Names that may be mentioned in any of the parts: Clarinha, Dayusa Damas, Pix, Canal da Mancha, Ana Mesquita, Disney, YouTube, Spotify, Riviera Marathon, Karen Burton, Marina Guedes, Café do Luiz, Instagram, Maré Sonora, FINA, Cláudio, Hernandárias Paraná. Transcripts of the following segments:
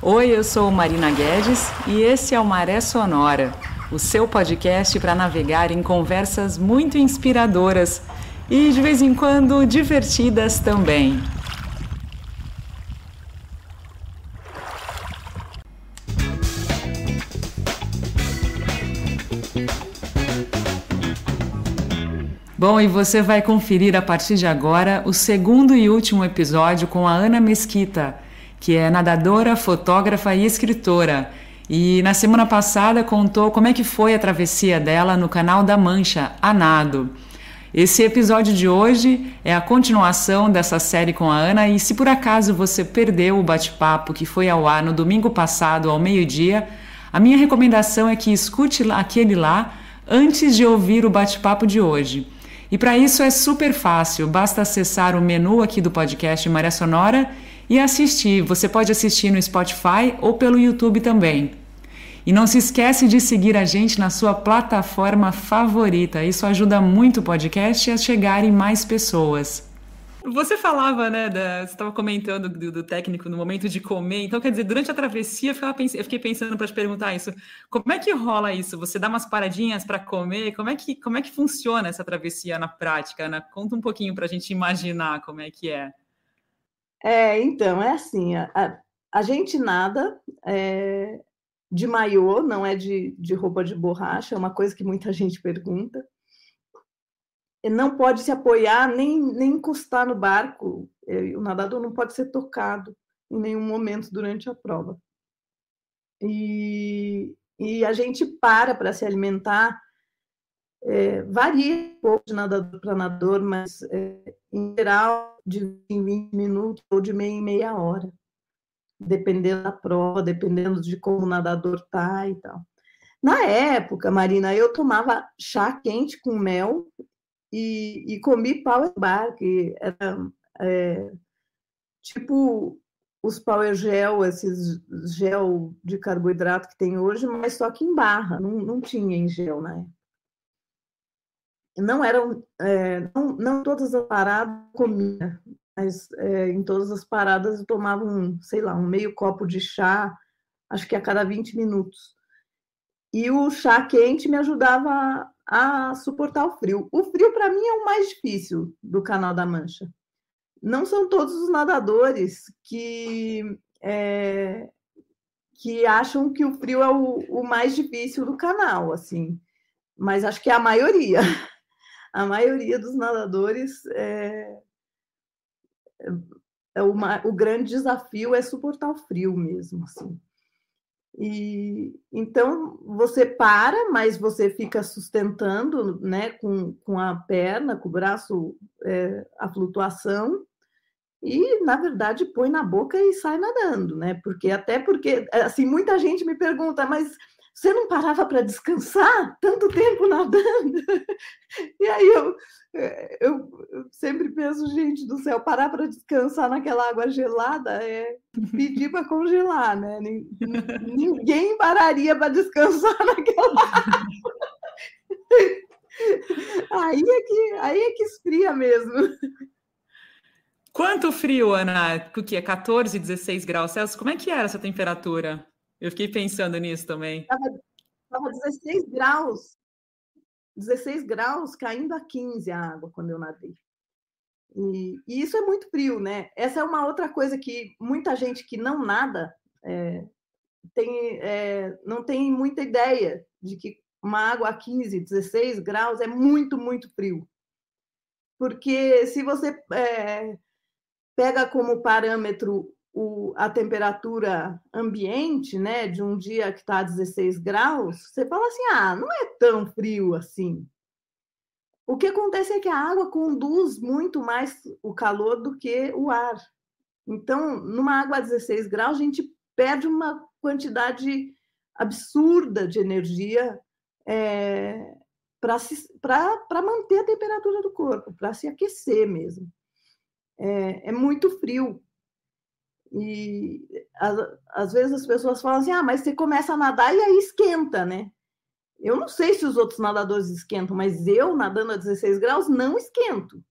Oi, eu sou Marina Guedes e esse é o Maré Sonora, o seu podcast para navegar em conversas muito inspiradoras e, de vez em quando, divertidas também. Bom, e você vai conferir a partir de agora o segundo e último episódio com a Ana Mesquita, que é nadadora, fotógrafa e escritora. E na semana passada contou como é que foi a travessia dela no Canal da Mancha, a nado. Esse episódio de hoje é a continuação dessa série com a Ana, e se por acaso você perdeu o bate-papo que foi ao ar no domingo passado ao meio-dia, a minha recomendação é que escute aquele lá antes de ouvir o bate-papo de hoje. E para isso é super fácil, basta acessar o menu aqui do podcast Maré Sonora e assistir. Você pode assistir no Spotify ou pelo YouTube também. E não se esquece de seguir a gente na sua plataforma favorita. Isso ajuda muito o podcast a chegar em mais pessoas. Você falava, né, você estava comentando do técnico no momento de comer. Então, quer dizer, durante a travessia eu fiquei pensando para te perguntar isso. Como é que rola isso? Você dá umas paradinhas para comer? Como é que funciona essa travessia na prática, Ana? Conta um pouquinho para a gente imaginar como é que é. Então, é assim, a gente nada de maiô, não é de roupa de borracha, é uma coisa que muita gente pergunta. Não pode se apoiar, nem encostar no barco, o nadador não pode ser tocado em nenhum momento durante a prova. E a gente para se alimentar, varia um pouco de nadador para nadador, mas em geral de 20 minutos ou de meia em meia hora, dependendo da prova, dependendo de como o nadador está e tal. Na época, Marina, eu tomava chá quente com mel e comi power bar, que era tipo os power gel, esses gel de carboidrato que tem hoje, mas só que em barra, não tinha em gel na época. Não eram, não todas as paradas comia, mas em todas as paradas eu tomava um meio copo de chá, acho que a cada 20 minutos. E o chá quente me ajudava a suportar o frio. O frio, para mim, é o mais difícil do Canal da Mancha. Não são todos os nadadores que acham que o frio é o mais difícil do canal, assim. Mas acho que é a maioria. A maioria dos nadadores, o grande desafio é suportar o frio mesmo, assim. E então você para, mas você fica sustentando, né, com a perna, com o braço, a flutuação, e na verdade põe na boca e sai nadando, né? Porque assim, muita gente me pergunta, mas você não parava para descansar tanto tempo nadando? E aí eu sempre penso, gente do céu, parar para descansar naquela água gelada é pedir para congelar, né? Ninguém pararia para descansar naquela água. Aí é que esfria mesmo. Quanto frio, Ana? O que é 14, 16 graus Celsius? Como é que era essa temperatura? Eu fiquei pensando nisso também. Estava 16 graus, caindo a 15 a água quando eu nadei. E isso é muito frio, né? Essa é uma outra coisa que muita gente que não nada não tem muita ideia de que uma água a 15, 16 graus é muito, muito frio. Porque se você pega como parâmetro a temperatura ambiente, né, de um dia que está a 16 graus, você fala assim, não é tão frio assim. O que acontece é que a água conduz muito mais o calor do que o ar. Então, numa água a 16 graus, a gente perde uma quantidade absurda de energia para manter a temperatura do corpo, para se aquecer mesmo. É muito frio. E às vezes as pessoas falam assim, mas você começa a nadar e aí esquenta, né? Eu não sei se os outros nadadores esquentam, mas eu, nadando a 16 graus, não esquento.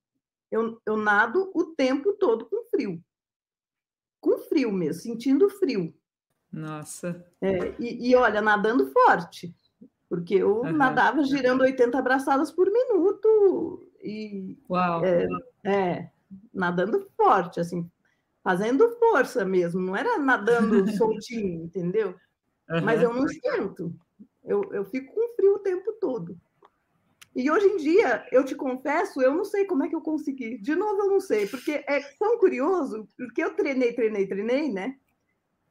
Eu nado o tempo todo com frio. Com frio mesmo, sentindo frio. Nossa. É, e olha, nadando forte, porque eu nadava girando 80 braçadas por minuto. E, uau! Nadando forte, assim, fazendo força mesmo, não era nadando soltinho, entendeu? Mas eu não sinto, eu fico com frio o tempo todo. E hoje em dia, eu te confesso, eu não sei como é que eu consegui. De novo, eu não sei, porque é tão curioso, porque eu treinei, né?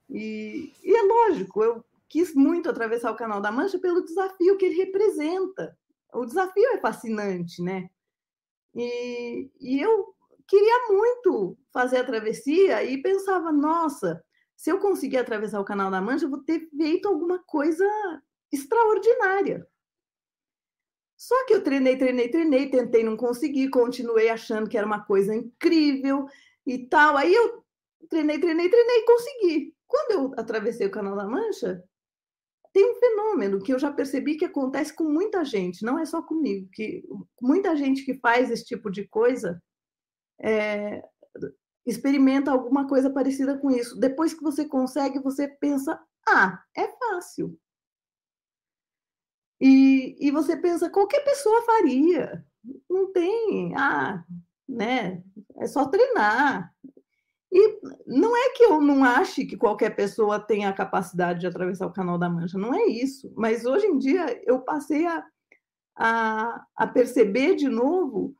E é lógico, eu quis muito atravessar o Canal da Mancha pelo desafio que ele representa. O desafio é fascinante, né? E eu queria muito fazer a travessia e pensava, nossa, se eu conseguir atravessar o Canal da Mancha, eu vou ter feito alguma coisa extraordinária. Só que eu treinei, tentei, não consegui, continuei achando que era uma coisa incrível e tal. Aí eu treinei e consegui. Quando eu atravessei o Canal da Mancha, tem um fenômeno que eu já percebi que acontece com muita gente, não é só comigo, que muita gente que faz esse tipo de coisa experimenta alguma coisa parecida com isso. Depois que você consegue, você pensa, é fácil. E você pensa, qualquer pessoa faria, não tem, né? É só treinar. E não é que eu não ache que qualquer pessoa tenha a capacidade de atravessar o Canal da Mancha, não é isso. Mas hoje em dia eu passei a perceber de novo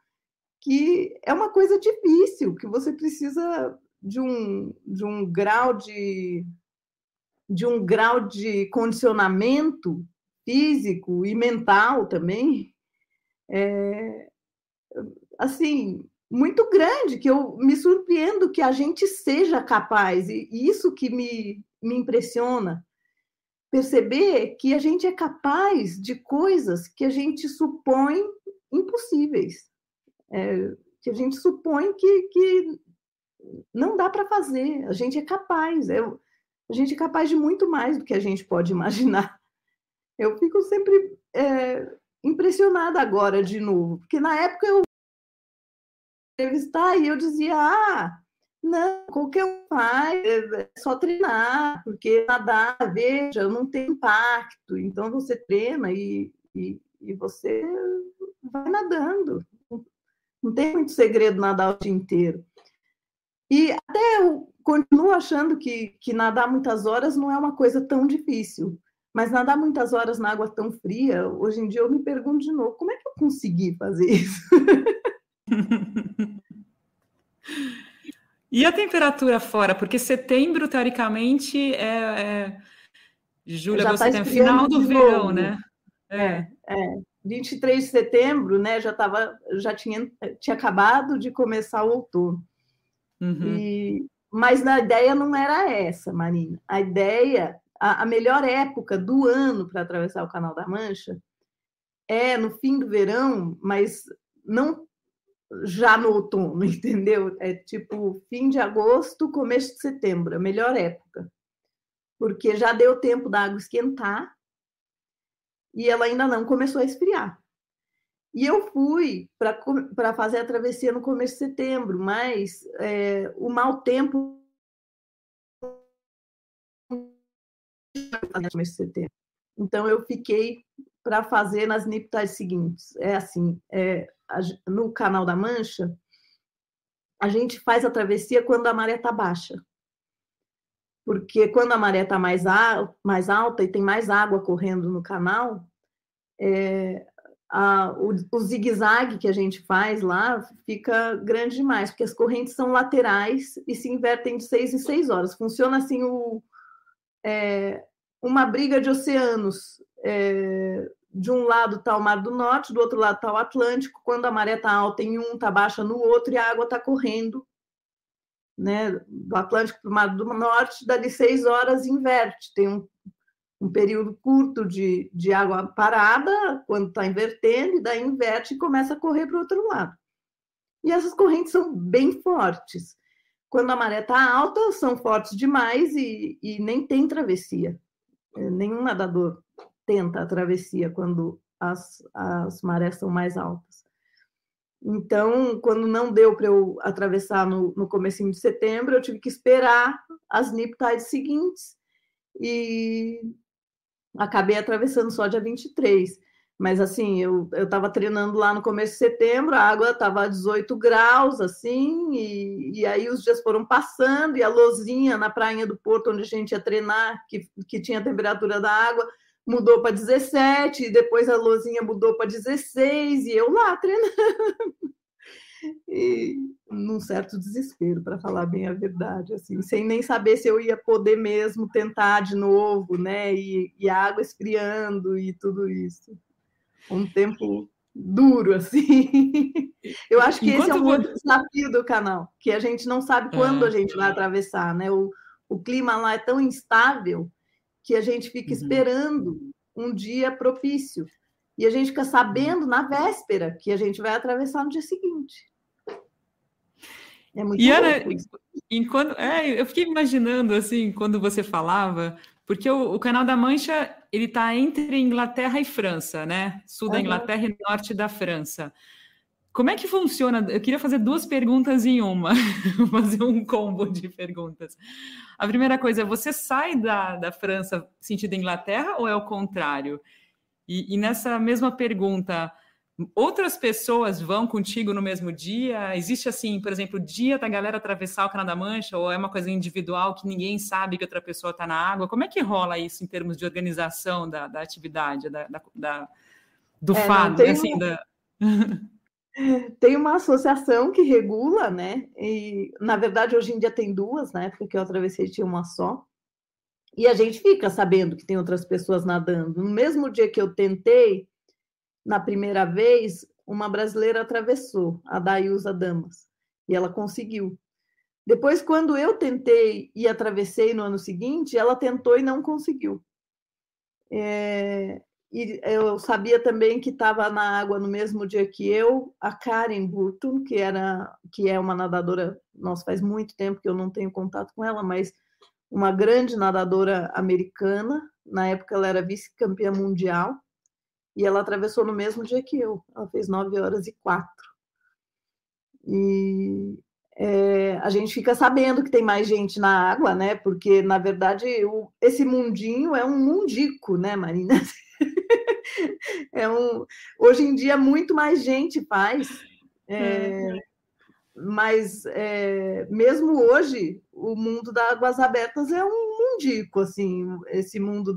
que é uma coisa difícil, que você precisa de um grau de condicionamento físico e mental também, assim, muito grande, que eu me surpreendo que a gente seja capaz, e isso que me impressiona, perceber que a gente é capaz de coisas que a gente supõe impossíveis, que a gente supõe que não dá para fazer, a gente é capaz, a gente é capaz de muito mais do que a gente pode imaginar. Eu fico sempre impressionada agora de novo, porque na época eu entrevistar e eu dizia, não, qualquer um faz, é só treinar, porque nadar, veja, não tem impacto, então você treina e você vai nadando, não tem muito segredo nadar o dia inteiro. E até eu continuo achando que nadar muitas horas não é uma coisa tão difícil, mas nadar muitas horas na água tão fria, hoje em dia eu me pergunto de novo, como é que eu consegui fazer isso? E a temperatura fora? Porque setembro, teoricamente, Júlia, você tem o final do verão, né? 23 de setembro, né? Já tinha acabado de começar o outono. Uhum. Mas a ideia não era essa, Marina. A ideia, a melhor época do ano para atravessar o Canal da Mancha é no fim do verão, mas não já no outono, entendeu? É tipo fim de agosto, começo de setembro, a melhor época. Porque já deu tempo da água esquentar e ela ainda não começou a esfriar. E eu fui para fazer a travessia no começo de setembro, mas o mau tempo no começo de setembro. Então eu fiquei para fazer nas niptais seguintes. É assim, no Canal da Mancha, a gente faz a travessia quando a maré está baixa. Porque quando a maré está mais alta e tem mais água correndo no canal, o zigue-zague que a gente faz lá fica grande demais, porque as correntes são laterais e se invertem de 6 em 6 horas. Funciona assim uma briga de oceanos. De um lado está o Mar do Norte, do outro lado está o Atlântico. Quando a maré está alta em um, está baixa no outro e a água está correndo, né, do Atlântico para o Mar do Norte, dali 6 horas inverte. Tem um período curto de água parada, quando está invertendo, e daí inverte e começa a correr para o outro lado. E essas correntes são bem fortes. Quando a maré está alta, são fortes demais e nem tem travessia. Nenhum nadador tenta a travessia quando as marés são mais altas. Então, quando não deu para eu atravessar no comecinho de setembro, eu tive que esperar as nip tides seguintes e acabei atravessando só dia 23. Mas, assim, eu estava treinando lá no começo de setembro, a água estava a 18 graus, assim, e aí os dias foram passando, e a lozinha na prainha do Porto, onde a gente ia treinar, que tinha a temperatura da água, mudou para 17, e depois a lozinha mudou para 16, e eu lá treinando. E num certo desespero, para falar bem a verdade, assim, sem nem saber se eu ia poder mesmo tentar de novo, né, e a água esfriando e tudo isso. Um tempo duro, assim. Eu acho que esse é um outro desafio do canal, que a gente não sabe quando a gente vai atravessar, né? O clima lá é tão instável que a gente fica esperando um dia propício. E a gente fica sabendo na véspera que a gente vai atravessar no dia seguinte. É muito louco. Eu fiquei imaginando, assim, quando você falava... Porque o Canal da Mancha, ele está entre Inglaterra e França, né? Sul da Inglaterra e norte da França. Como é que funciona? Eu queria fazer duas perguntas em uma. Fazer um combo de perguntas. A primeira coisa é, você sai da França sentido Inglaterra ou é o contrário? E nessa mesma pergunta, outras pessoas vão contigo no mesmo dia? Existe, assim, por exemplo, o dia da galera atravessar o Canal da Mancha, ou é uma coisa individual que ninguém sabe que outra pessoa está na água? Como é que rola isso em termos de organização da atividade, do fado? Tem uma associação que regula, né? E, na verdade, hoje em dia tem duas, né? Porque eu atravessei tinha uma só. E a gente fica sabendo que tem outras pessoas nadando. No mesmo dia que eu tentei, na primeira vez, uma brasileira atravessou, a Dayusa Damas, e ela conseguiu. Depois, quando eu tentei e atravessei no ano seguinte, ela tentou e não conseguiu. E eu sabia também que estava na água no mesmo dia que eu, a Karen Burton, que é uma nadadora, nossa, faz muito tempo que eu não tenho contato com ela, mas uma grande nadadora americana, na época ela era vice-campeã mundial, e ela atravessou no mesmo dia que eu. Ela fez 9h04. E a gente fica sabendo que tem mais gente na água, né? Porque, na verdade, esse mundinho é um mundico, né, Marina? Hoje em dia, muito mais gente faz. Mas, mesmo hoje, o mundo das águas abertas é um mundico, assim. Esse mundo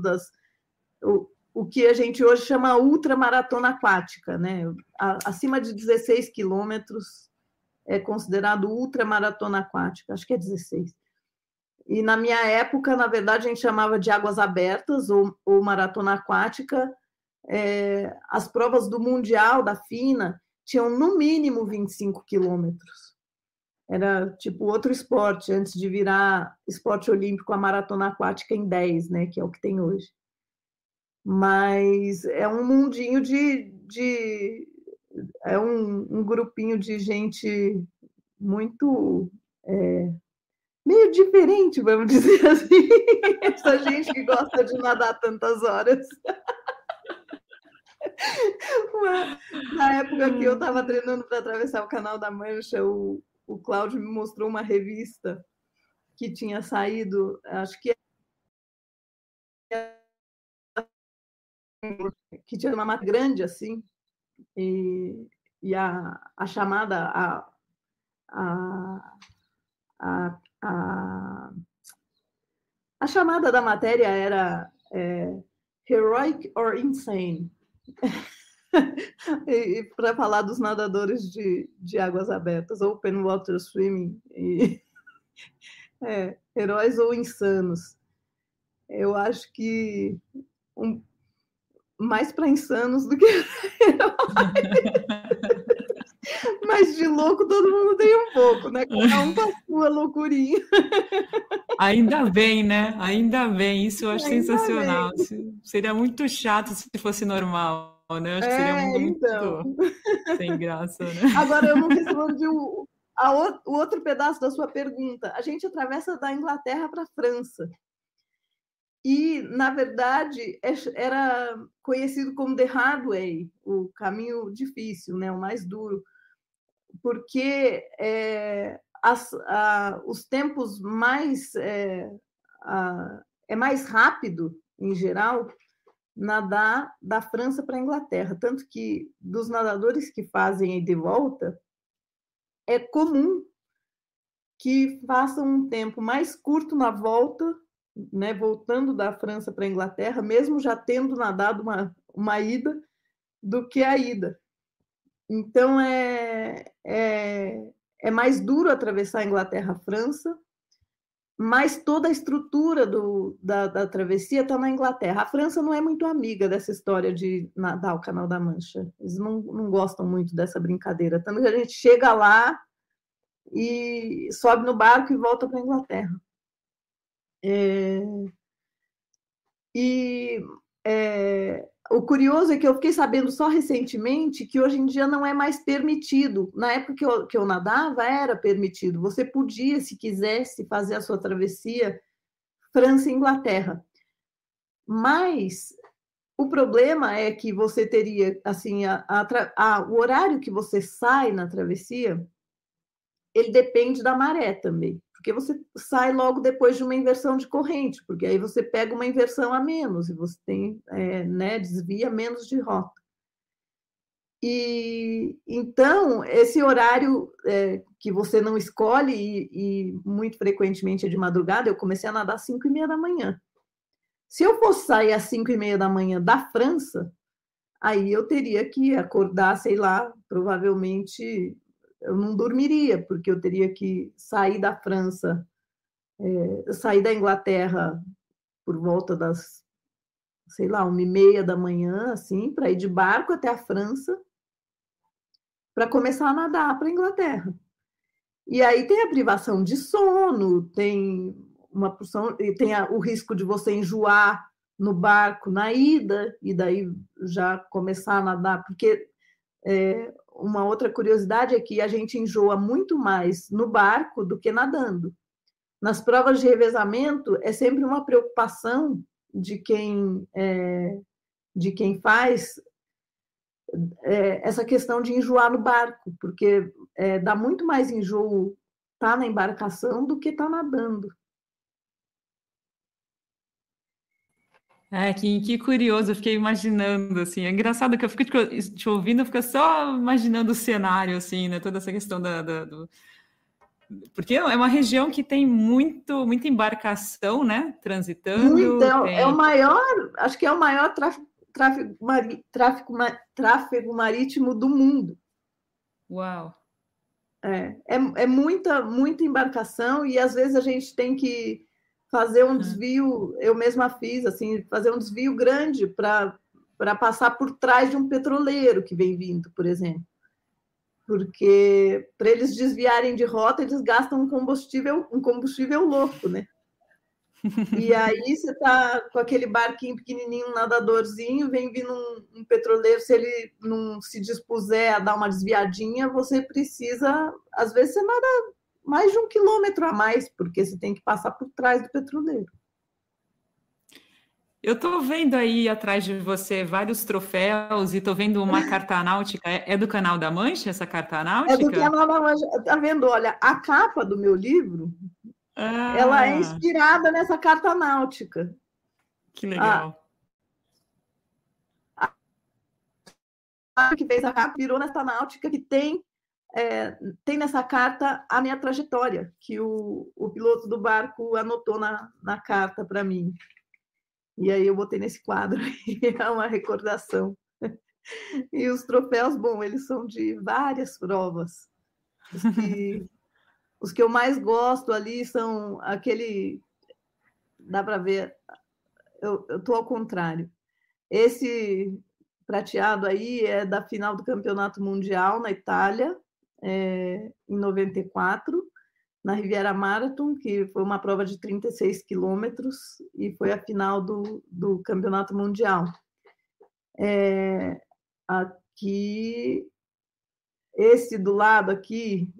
o que a gente hoje chama ultramaratona aquática, né? Acima de 16 quilômetros é considerado ultramaratona aquática, acho que é 16. E na minha época, na verdade, a gente chamava de águas abertas ou maratona aquática. As provas do Mundial, da FINA, tinham no mínimo 25 quilômetros. Era tipo outro esporte, antes de virar esporte olímpico, a maratona aquática em 10, né? Que é o que tem hoje. Mas é um mundinho é um grupinho de gente muito meio diferente, vamos dizer assim. Essa gente que gosta de nadar tantas horas. Na época que eu estava treinando para atravessar o Canal da Mancha, o Cláudio me mostrou uma revista que tinha saído, acho que tinha uma mata grande, assim, e a chamada, a chamada da matéria era Heroic or Insane, para falar dos nadadores de águas abertas, open water swimming, heróis ou insanos. Eu acho que mais para insanos do que heróis. Mas de louco todo mundo tem um pouco, né? Cada um com a sua loucurinha. Ainda bem, né? Ainda bem. Isso eu acho sensacional. Bem. Seria muito chato se fosse normal, né? Eu acho que seria muito, então, muito sem graça, né? Agora, eu não respondi o outro pedaço da sua pergunta. A gente atravessa da Inglaterra para a França. E, na verdade, era conhecido como The Hard Way, o caminho difícil, né? O mais duro, porque os tempos mais é mais rápido, em geral, nadar da França para a Inglaterra. Tanto que, dos nadadores que fazem ida e volta, é comum que façam um tempo mais curto na volta, né, voltando da França para a Inglaterra, mesmo já tendo nadado uma ida, do que a ida. Então, é mais duro atravessar a Inglaterra-França, mas toda a estrutura da travessia está na Inglaterra. A França não é muito amiga dessa história de nadar o Canal da Mancha. Eles não gostam muito dessa brincadeira. Tanto que a gente chega lá e sobe no barco e volta para a Inglaterra. O curioso é que eu fiquei sabendo só recentemente que hoje em dia não é mais permitido. Na época que eu nadava, era permitido. Você podia, se quisesse, fazer a sua travessia França e Inglaterra. Mas o problema é que você teria, assim, o horário que você sai na travessia, ele depende da maré também. Porque você sai logo depois de uma inversão de corrente, porque aí você pega uma inversão a menos e você tem, desvia menos de rota. E então, esse horário que você não escolhe e muito frequentemente é de madrugada, eu comecei a nadar às 5h30 da manhã. Se eu fosse sair às 5h30 da manhã da França, aí eu teria que acordar, sei lá, provavelmente... Eu não dormiria, porque eu teria que sair da França, sair da Inglaterra por volta das, sei lá, 1h30 da manhã, assim, para ir de barco até a França, para começar a nadar para a Inglaterra. E aí tem a privação de sono, tem uma porção, tem o risco de você enjoar no barco na ida, e daí já começar a nadar, porque... uma outra curiosidade é que a gente enjoa muito mais no barco do que nadando. Nas provas de revezamento, é sempre uma preocupação de quem faz essa questão de enjoar no barco, porque dá muito mais enjoo estar na embarcação do que estar nadando. Ah, que curioso, eu fiquei imaginando, assim, é engraçado que eu fico te ouvindo, eu fico só imaginando o cenário, assim, né, toda essa questão Porque é uma região que tem muita embarcação, né, transitando. Então, tem... acho que é o maior tráfego marítimo do mundo. Uau! É muita embarcação e às vezes a gente tem que fazer um desvio, eu mesma fiz, assim, fazer um desvio grande para passar por trás de um petroleiro que vem vindo, por exemplo. Porque para eles desviarem de rota, eles gastam um combustível louco, né? E aí você está com aquele barquinho pequenininho, um nadadorzinho, vem vindo um petroleiro, se ele não se dispuser a dar uma desviadinha, você precisa, às vezes você nada... mais de 1 quilômetro a mais, porque você tem que passar por trás do petroleiro. Eu estou vendo aí atrás de você vários troféus e estou vendo uma carta náutica. É do Canal da Mancha essa carta náutica? É do Canal da Mancha. Está vendo? Olha, a capa do meu livro, ela é inspirada nessa carta náutica. Que legal. A que fez a capa virou nessa náutica que tem nessa carta a minha trajetória, que o piloto do barco anotou na carta para mim. E aí eu botei nesse quadro, é uma recordação. E os troféus, bom, eles são de várias provas. Os que eu mais gosto ali são aquele... Dá para ver, eu estou ao contrário. Esse prateado aí é da final do Campeonato Mundial na Itália, em 94, na Riviera Marathon, que foi uma prova de 36 quilômetros e foi a final do Campeonato Mundial. Aqui, esse do lado aqui,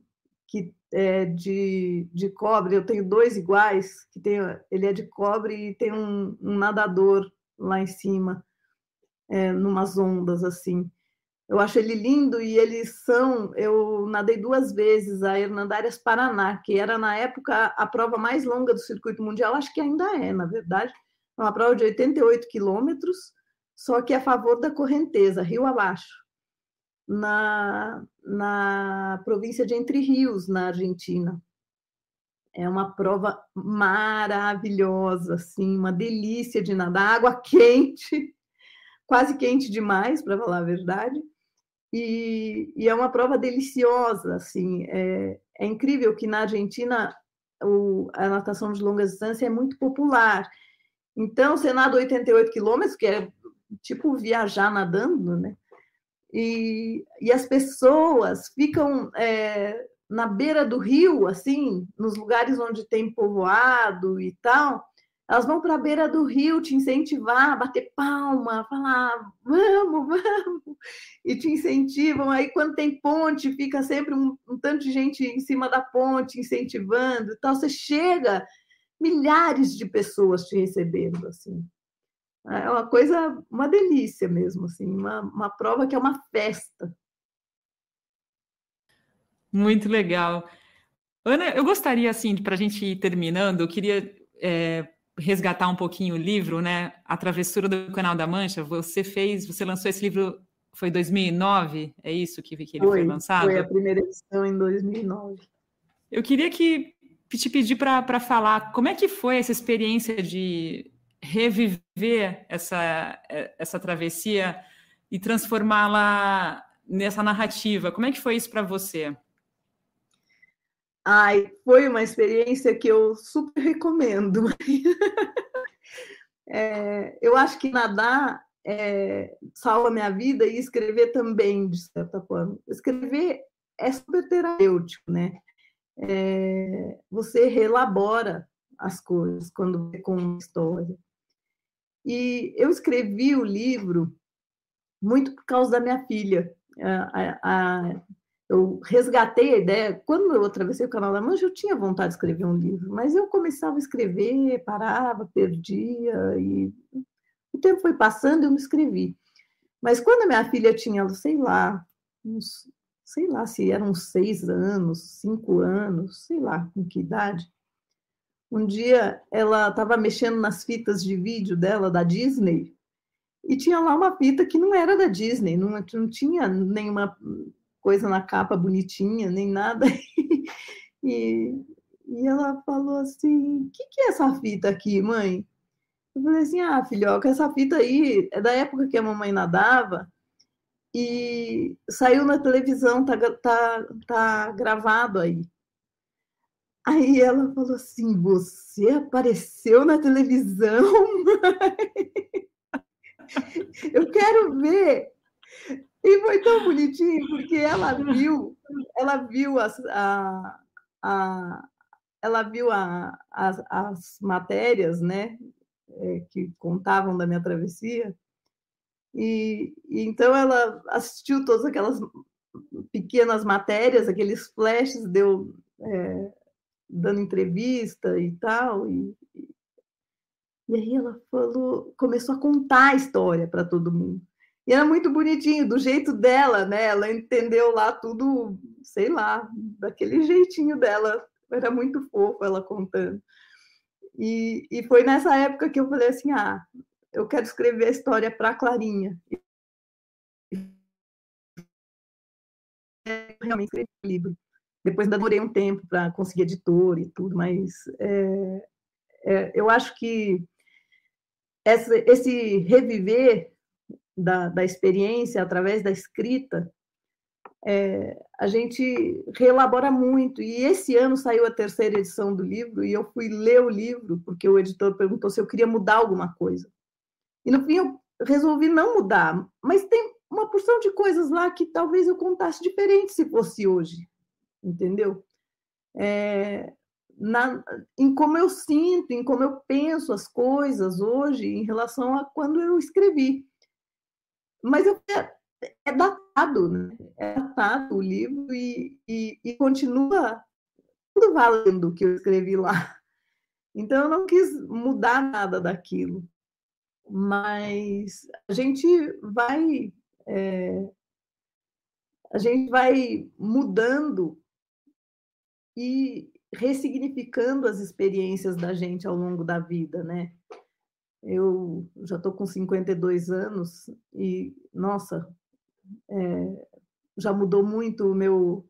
que é de cobre, eu tenho dois iguais, ele é de cobre e tem um nadador lá em cima, numas ondas assim. Eu acho ele lindo e eles são... Eu nadei 2 vezes a Hernandárias Paraná, que era, na época, a prova mais longa do circuito mundial. Acho que ainda é, na verdade. É uma prova de 88 quilômetros, só que a favor da correnteza, rio abaixo, na província de Entre Rios, na Argentina. É uma prova maravilhosa, assim, uma delícia de nadar. Água quente, quase quente demais, para falar a verdade. E é uma prova deliciosa, assim, é incrível que na Argentina a natação de longa distância é muito popular. Então, você nada 88 quilômetros, que é tipo viajar nadando, né? E as pessoas ficam na beira do rio, assim, nos lugares onde tem povoado e tal, elas vão para a beira do rio te incentivar, bater palma, falar, vamos, vamos, e te incentivam. Aí, quando tem ponte, fica sempre um tanto de gente em cima da ponte, incentivando e tal. Você chega, milhares de pessoas te recebendo, assim. É uma coisa, uma delícia mesmo, assim, uma prova que é uma festa. Muito legal. Ana, eu gostaria, assim, para a gente ir terminando, eu queria resgatar um pouquinho o livro, né? A Travessura do Canal da Mancha. Você lançou esse livro, foi em 2009? É isso que ele foi lançado? Foi a primeira edição em 2009. Eu queria te pedir para falar como é que foi essa experiência de reviver essa travessia e transformá-la nessa narrativa. Como é que foi isso para você? Ai, foi uma experiência que eu super recomendo. Eu acho que nadar salva minha vida e escrever também, de certa forma. Escrever é super terapêutico, né? Você reelabora as coisas quando vê com uma história. E eu escrevi o livro muito por causa da minha filha. Eu resgatei a ideia. Quando eu atravessei o Canal da Mancha, eu tinha vontade de escrever um livro, mas eu começava a escrever, parava, perdia, e o tempo foi passando e eu não escrevi. Mas quando a minha filha tinha, sei lá se eram 6 anos, 5 anos, sei lá com que idade, um dia ela estava mexendo nas fitas de vídeo dela, da Disney, e tinha lá uma fita que não era da Disney, não tinha nenhuma coisa na capa bonitinha, nem nada. E ela falou assim, o que é essa fita aqui, mãe? Eu falei assim, filhoca, essa fita aí é da época que a mamãe nadava e saiu na televisão, tá gravado aí. Aí ela falou assim, você apareceu na televisão, mãe? Eu quero ver. E foi tão bonitinho, porque ela viu as matérias, né, que contavam da minha travessia, e então ela assistiu todas aquelas pequenas matérias, aqueles flashes, dando entrevista e tal, e aí ela começou a contar a história para todo mundo. E era muito bonitinho, do jeito dela, né? Ela entendeu lá tudo, sei lá, daquele jeitinho dela. Era muito fofo ela contando. E foi nessa época que eu falei assim, eu quero escrever a história para a Clarinha. Eu realmente escrevi o livro. Depois ainda demorei um tempo para conseguir editor e tudo, mas eu acho que esse reviver da experiência, através da escrita, a gente reelabora muito. E esse ano saiu a 3ª edição do livro e eu fui ler o livro, porque o editor perguntou se eu queria mudar alguma coisa. E, no fim, eu resolvi não mudar. Mas tem uma porção de coisas lá que talvez eu contasse diferente se fosse hoje. Entendeu? Em como eu sinto, em como eu penso as coisas hoje, em relação a quando eu escrevi. Mas é datado, né? É datado o livro e continua tudo valendo o que eu escrevi lá. Então, eu não quis mudar nada daquilo. Mas a gente vai a gente vai mudando e ressignificando as experiências da gente ao longo da vida, né? Eu já estou com 52 anos e, nossa, já mudou muito o meu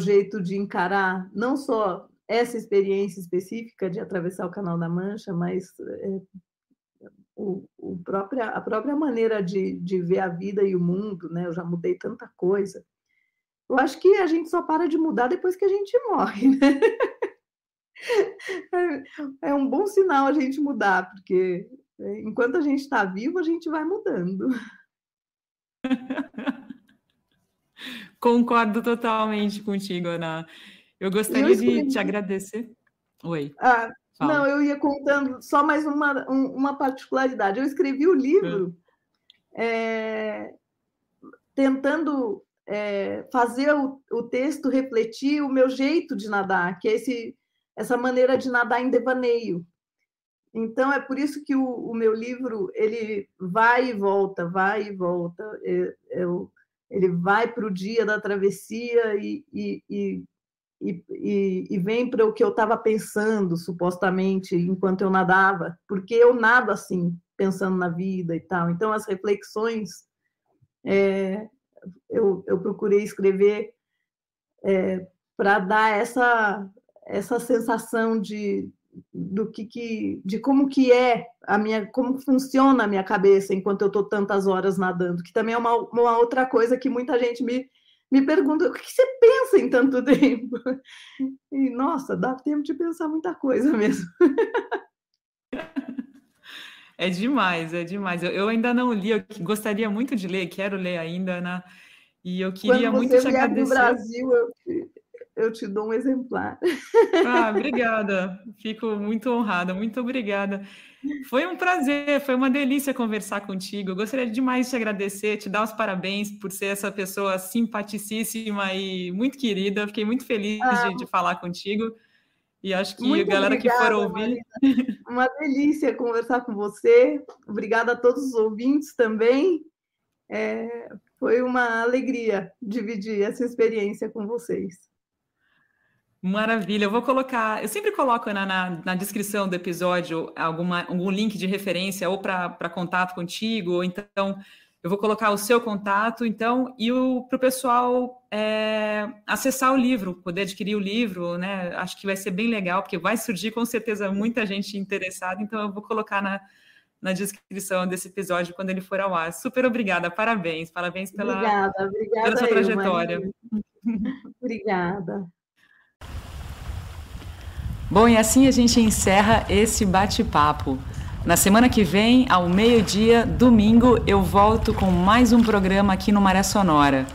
jeito de encarar não só essa experiência específica de atravessar o Canal da Mancha, mas a própria maneira de ver a vida e o mundo, né? Eu já mudei tanta coisa. Eu acho que a gente só para de mudar depois que a gente morre, né? É um bom sinal a gente mudar, porque enquanto a gente está vivo, a gente vai mudando. Concordo totalmente contigo, Ana. Eu gostaria de te agradecer. Oi. Não, eu ia contando só mais uma particularidade. Eu escrevi o livro tentando fazer o texto refletir o meu jeito de nadar, que é essa maneira de nadar em devaneio. Então, é por isso que o meu livro, ele vai e volta, vai e volta. Ele vai para o dia da travessia e vem para o que eu estava pensando, supostamente, enquanto eu nadava, porque eu nado assim, pensando na vida e tal. Então, as reflexões, eu procurei escrever para dar essa sensação de como que é como funciona a minha cabeça enquanto eu estou tantas horas nadando, que também é uma outra coisa que muita gente me pergunta: o que você pensa em tanto tempo? E, nossa, dá tempo de pensar muita coisa mesmo. É demais, é demais. Eu ainda não li, eu gostaria muito de ler, quero ler ainda, Ana, e eu queria muito te agradecer. Quando você vier no Brasil, eu te dou um exemplar. Obrigada. Fico muito honrada, muito obrigada. Foi um prazer, foi uma delícia conversar contigo. Eu gostaria demais de te agradecer, te dar os parabéns por ser essa pessoa simpaticíssima e muito querida. Fiquei muito feliz de falar contigo. E acho que a galera que for ouvir... Marina, uma delícia conversar com você. Obrigada a todos os ouvintes também. Foi uma alegria dividir essa experiência com vocês. Maravilha, eu vou colocar... Eu sempre coloco na descrição do episódio algum link de referência ou para contato contigo, ou então eu vou colocar o seu contato, então, e para o pessoal acessar o livro, poder adquirir o livro, né? Acho que vai ser bem legal, porque vai surgir com certeza muita gente interessada, então eu vou colocar na descrição desse episódio quando ele for ao ar. Super obrigada, parabéns pela sua trajetória. Obrigada. Bom, e assim a gente encerra esse bate-papo. Na semana que vem, ao meio-dia, domingo, eu volto com mais um programa aqui no Maré Sonora.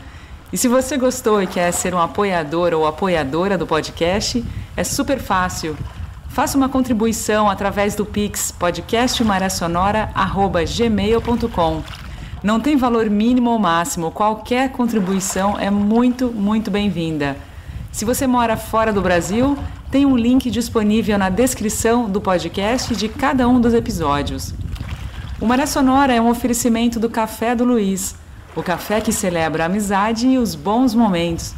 E se você gostou e quer ser um apoiador ou apoiadora do podcast, é super fácil. Faça uma contribuição através do Pix podcastmaresonora@gmail.com. Não tem valor mínimo ou máximo, qualquer contribuição é muito, muito bem-vinda. Se você mora fora do Brasil, tem um link disponível na descrição do podcast de cada um dos episódios. O Maré Sonora é um oferecimento do Café do Luiz, o café que celebra a amizade e os bons momentos.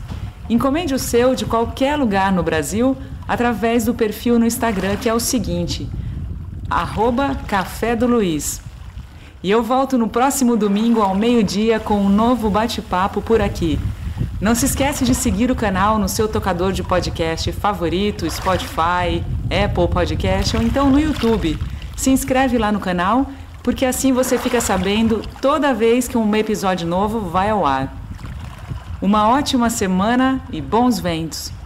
Encomende o seu de qualquer lugar no Brasil através do perfil no Instagram, que é o seguinte, @cafedoluiz. E eu volto no próximo domingo ao meio-dia com um novo bate-papo por aqui. Não se esquece de seguir o canal no seu tocador de podcast favorito, Spotify, Apple Podcast ou então no YouTube. Se inscreve lá no canal, porque assim você fica sabendo toda vez que um episódio novo vai ao ar. Uma ótima semana e bons ventos!